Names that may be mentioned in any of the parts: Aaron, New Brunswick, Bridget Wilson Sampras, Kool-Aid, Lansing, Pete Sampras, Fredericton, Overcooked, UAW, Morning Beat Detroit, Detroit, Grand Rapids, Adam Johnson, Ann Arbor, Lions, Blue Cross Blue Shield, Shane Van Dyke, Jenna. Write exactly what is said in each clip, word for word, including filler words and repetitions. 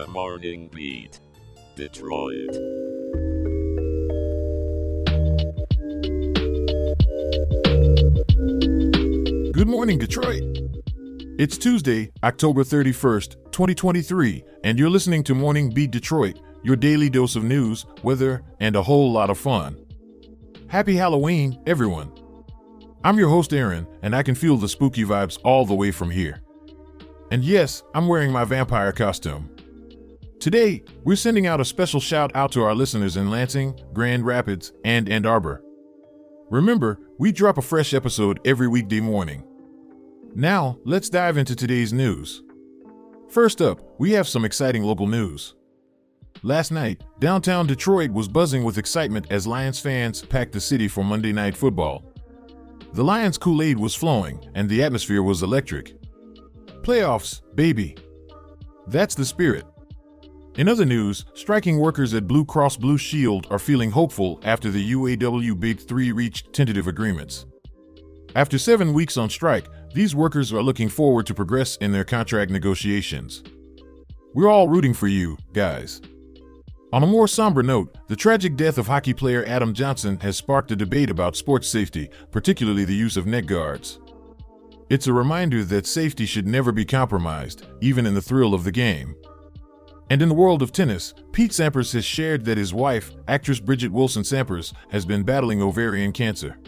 the Morning Beat Detroit. Good morning, Detroit. It's Tuesday, October thirty-first, twenty twenty-three, and you're listening to Morning Beat Detroit, your daily dose of news, weather, and a whole lot of fun. Happy Halloween, everyone. I'm your host, Aaron, and I can feel the spooky vibes all the way from here. And yes, I'm wearing my vampire costume. Today, we're sending out a special shout out to our listeners in Lansing, Grand Rapids, and Ann Arbor. Remember, we drop a fresh episode every weekday morning. Now, let's dive into today's news. First up, we have some exciting local news. Last night, downtown Detroit was buzzing with excitement as Lions fans packed the city for Monday Night Football. The Lions Kool-Aid was flowing, and the atmosphere was electric. Playoffs, baby. That's the spirit. In other news, striking workers at Blue Cross Blue Shield are feeling hopeful after the U A W Big Three reached tentative agreements. After seven weeks on strike, these workers are looking forward to progress in their contract negotiations. We're all rooting for you, guys. On a more somber note, the tragic death of hockey player Adam Johnson has sparked a debate about sports safety, particularly the use of neck guards. It's a reminder that safety should never be compromised, even in the thrill of the game. And in the world of tennis, Pete Sampras has shared that his wife, actress Bridget Wilson Sampras, has been battling ovarian cancer.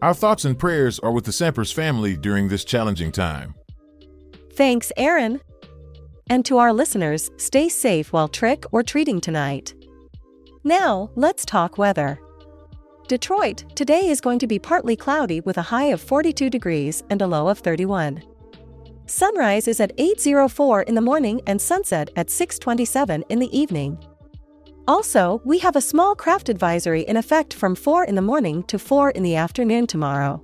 Our thoughts and prayers are with the Sampras family during this challenging time. Thanks, Aaron. And to our listeners, stay safe while trick or treating tonight. Now, let's talk weather. Detroit, today is going to be partly cloudy with a high of forty-two degrees and a low of thirty-one. Sunrise is at eight oh four in the morning and sunset at six twenty-seven in the evening. Also, we have a small craft advisory in effect from four in the morning to four in the afternoon tomorrow.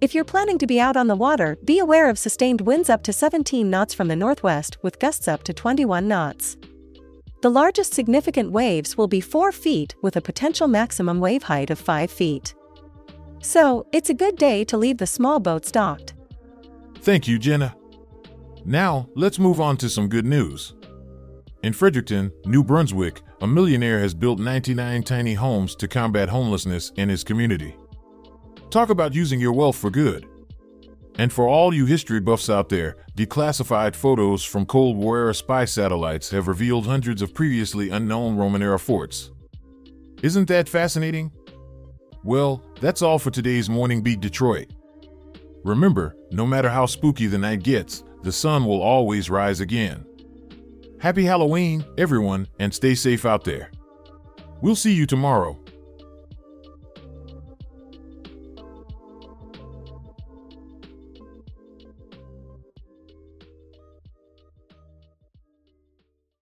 If you're planning to be out on the water, be aware of sustained winds up to seventeen knots from the northwest with gusts up to twenty-one knots. The largest significant waves will be four feet with a potential maximum wave height of five feet. So, it's a good day to leave the small boats docked. Thank you, Jenna. Now, let's move on to some good news. In Fredericton, New Brunswick, a millionaire has built ninety-nine tiny homes to combat homelessness in his community. Talk about using your wealth for good. And for all you history buffs out there, declassified photos from Cold War-era spy satellites have revealed hundreds of previously unknown Roman-era forts. Isn't that fascinating? Well, that's all for today's Morning Beat Detroit. Remember, no matter how spooky the night gets, the sun will always rise again. Happy Halloween, everyone, and stay safe out there. We'll see you tomorrow.